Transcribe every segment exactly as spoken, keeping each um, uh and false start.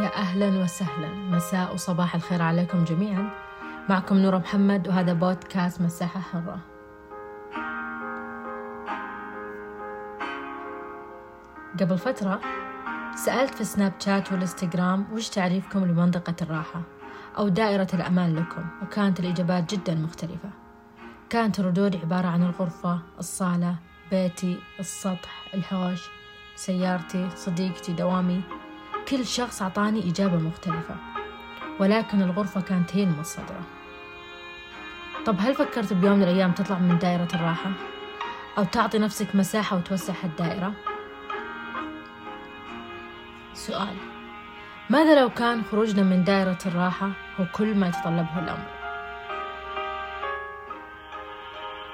يا أهلا وسهلا، مساء وصباح الخير عليكم جميعا. معكم نورة محمد وهذا بودكاست مساحة حرة. قبل فترة سألت في سناب شات والإنستغرام وش تعريفكم لمنطقة الراحة أو دائرة الأمان لكم، وكانت الإجابات جدا مختلفة. كانت الردود عبارة عن الغرفة، الصالة، بيتي، السطح، الحوش، سيارتي، صديقتي، دوامي. كل شخص أعطاني إجابة مختلفة، ولكن الغرفة كانت هي المصدرة. طب هل فكرت بيوم من الأيام تطلع من دائرة الراحة أو تعطي نفسك مساحة وتوسع الدائرة؟ سؤال: ماذا لو كان خروجنا من دائرة الراحة هو كل ما يتطلبه الأمر؟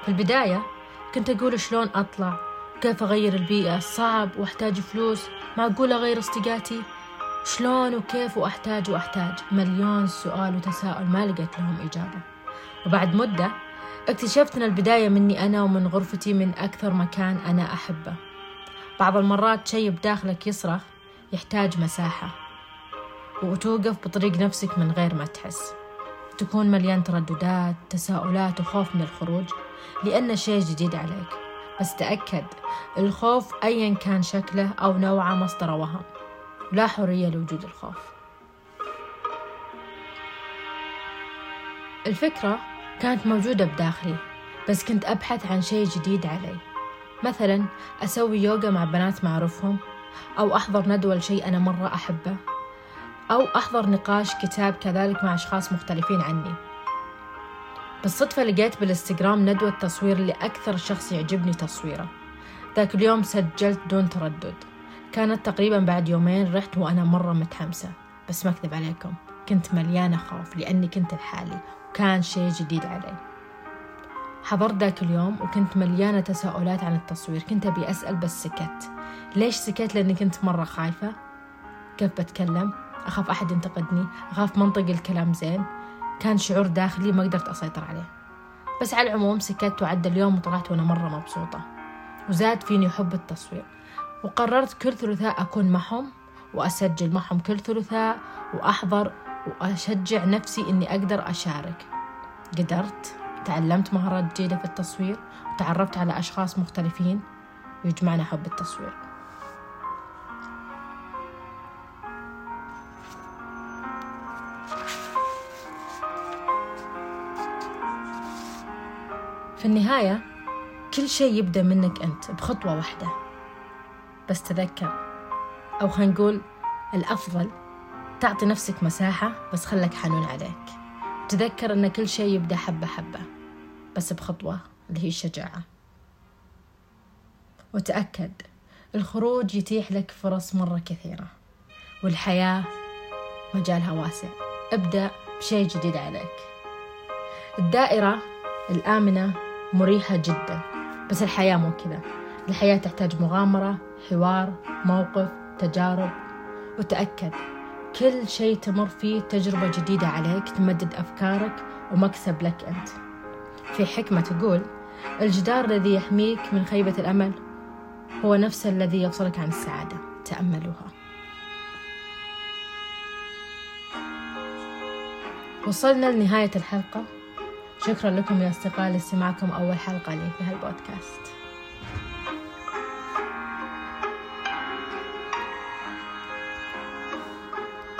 في البداية كنت أقول شلون أطلع، كيف أغير البيئة، صعب وأحتاج فلوس، معقول أغير أصدقائي، شلون وكيف وأحتاج وأحتاج مليون سؤال وتساؤل ما لقيت لهم إجابة. وبعد مدة اكتشفت أن البداية مني أنا ومن غرفتي من أكثر مكان أنا أحبه. بعض المرات شيء بداخلك يصرخ يحتاج مساحة، وتوقف بطريق نفسك من غير ما تحس، تكون مليان ترددات، تساؤلات وخوف من الخروج لأنه شيء جديد عليك. بس تأكد، الخوف أيا كان شكله أو نوعه مصدر وهم، لا حرية لوجود الخوف. الفكرة كانت موجودة بداخلي، بس كنت أبحث عن شيء جديد علي. مثلا أسوي يوغا مع بنات معرفهم، أو أحضر ندوة لشيء أنا مرة أحبه، أو أحضر نقاش كتاب كذلك مع أشخاص مختلفين عني. بالصدفة لقيت بالإنستغرام ندوة تصوير لأكثر شخص يعجبني تصويره. ذاك اليوم سجلت دون تردد. كانت تقريبا بعد يومين، رحت وأنا مرة متحمسة، بس ما أكذب عليكم كنت مليانة خوف لأني كنت لحالي وكان شيء جديد علي. حضرت ذاك اليوم وكنت مليانة تساؤلات عن التصوير، كنت أبي أسأل بس سكت. ليش سكت؟ لأني كنت مرة خايفة، كيف بتكلم، أخاف أحد ينتقدني، أخاف منطق الكلام زين. كان شعور داخلي ما قدرت أسيطر عليه، بس على العموم سكت وعدى اليوم وطلعت وأنا مرة مبسوطة، وزاد فيني حب التصوير. وقررت كل ثلاثاء أكون معهم وأسجل معهم كل ثلاثاء وأحضر وأشجع نفسي أني أقدر أشارك. قدرت، تعلمت مهارات جديدة في التصوير وتعرفت على أشخاص مختلفين، ويجمعنا حب التصوير. في النهاية كل شيء يبدأ منك أنت بخطوة واحدة، بس تذكر، أو خلينا نقول الأفضل تعطي نفسك مساحة بس خلك حنون عليك. تذكر أن كل شيء يبدأ حبة حبة بس بخطوة، اللي هي الشجاعة. وتأكد، الخروج يتيح لك فرص مرة كثيرة، والحياة مجالها واسع. ابدأ بشيء جديد عليك. الدائرة الآمنة مريحة جدا، بس الحياة مو كذا. الحياة تحتاج مغامرة، حوار، موقف، تجارب. وتأكد، كل شيء تمر فيه تجربة جديدة عليك تمدد أفكارك ومكسب لك أنت. في حكمة تقول: الجدار الذي يحميك من خيبة الأمل هو نفسه الذي يفصلك عن السعادة. تأملوها. وصلنا لنهاية الحلقة. شكرا لكم يا أصدقاء لاستماعكم أول حلقة لي في هالبودكاست.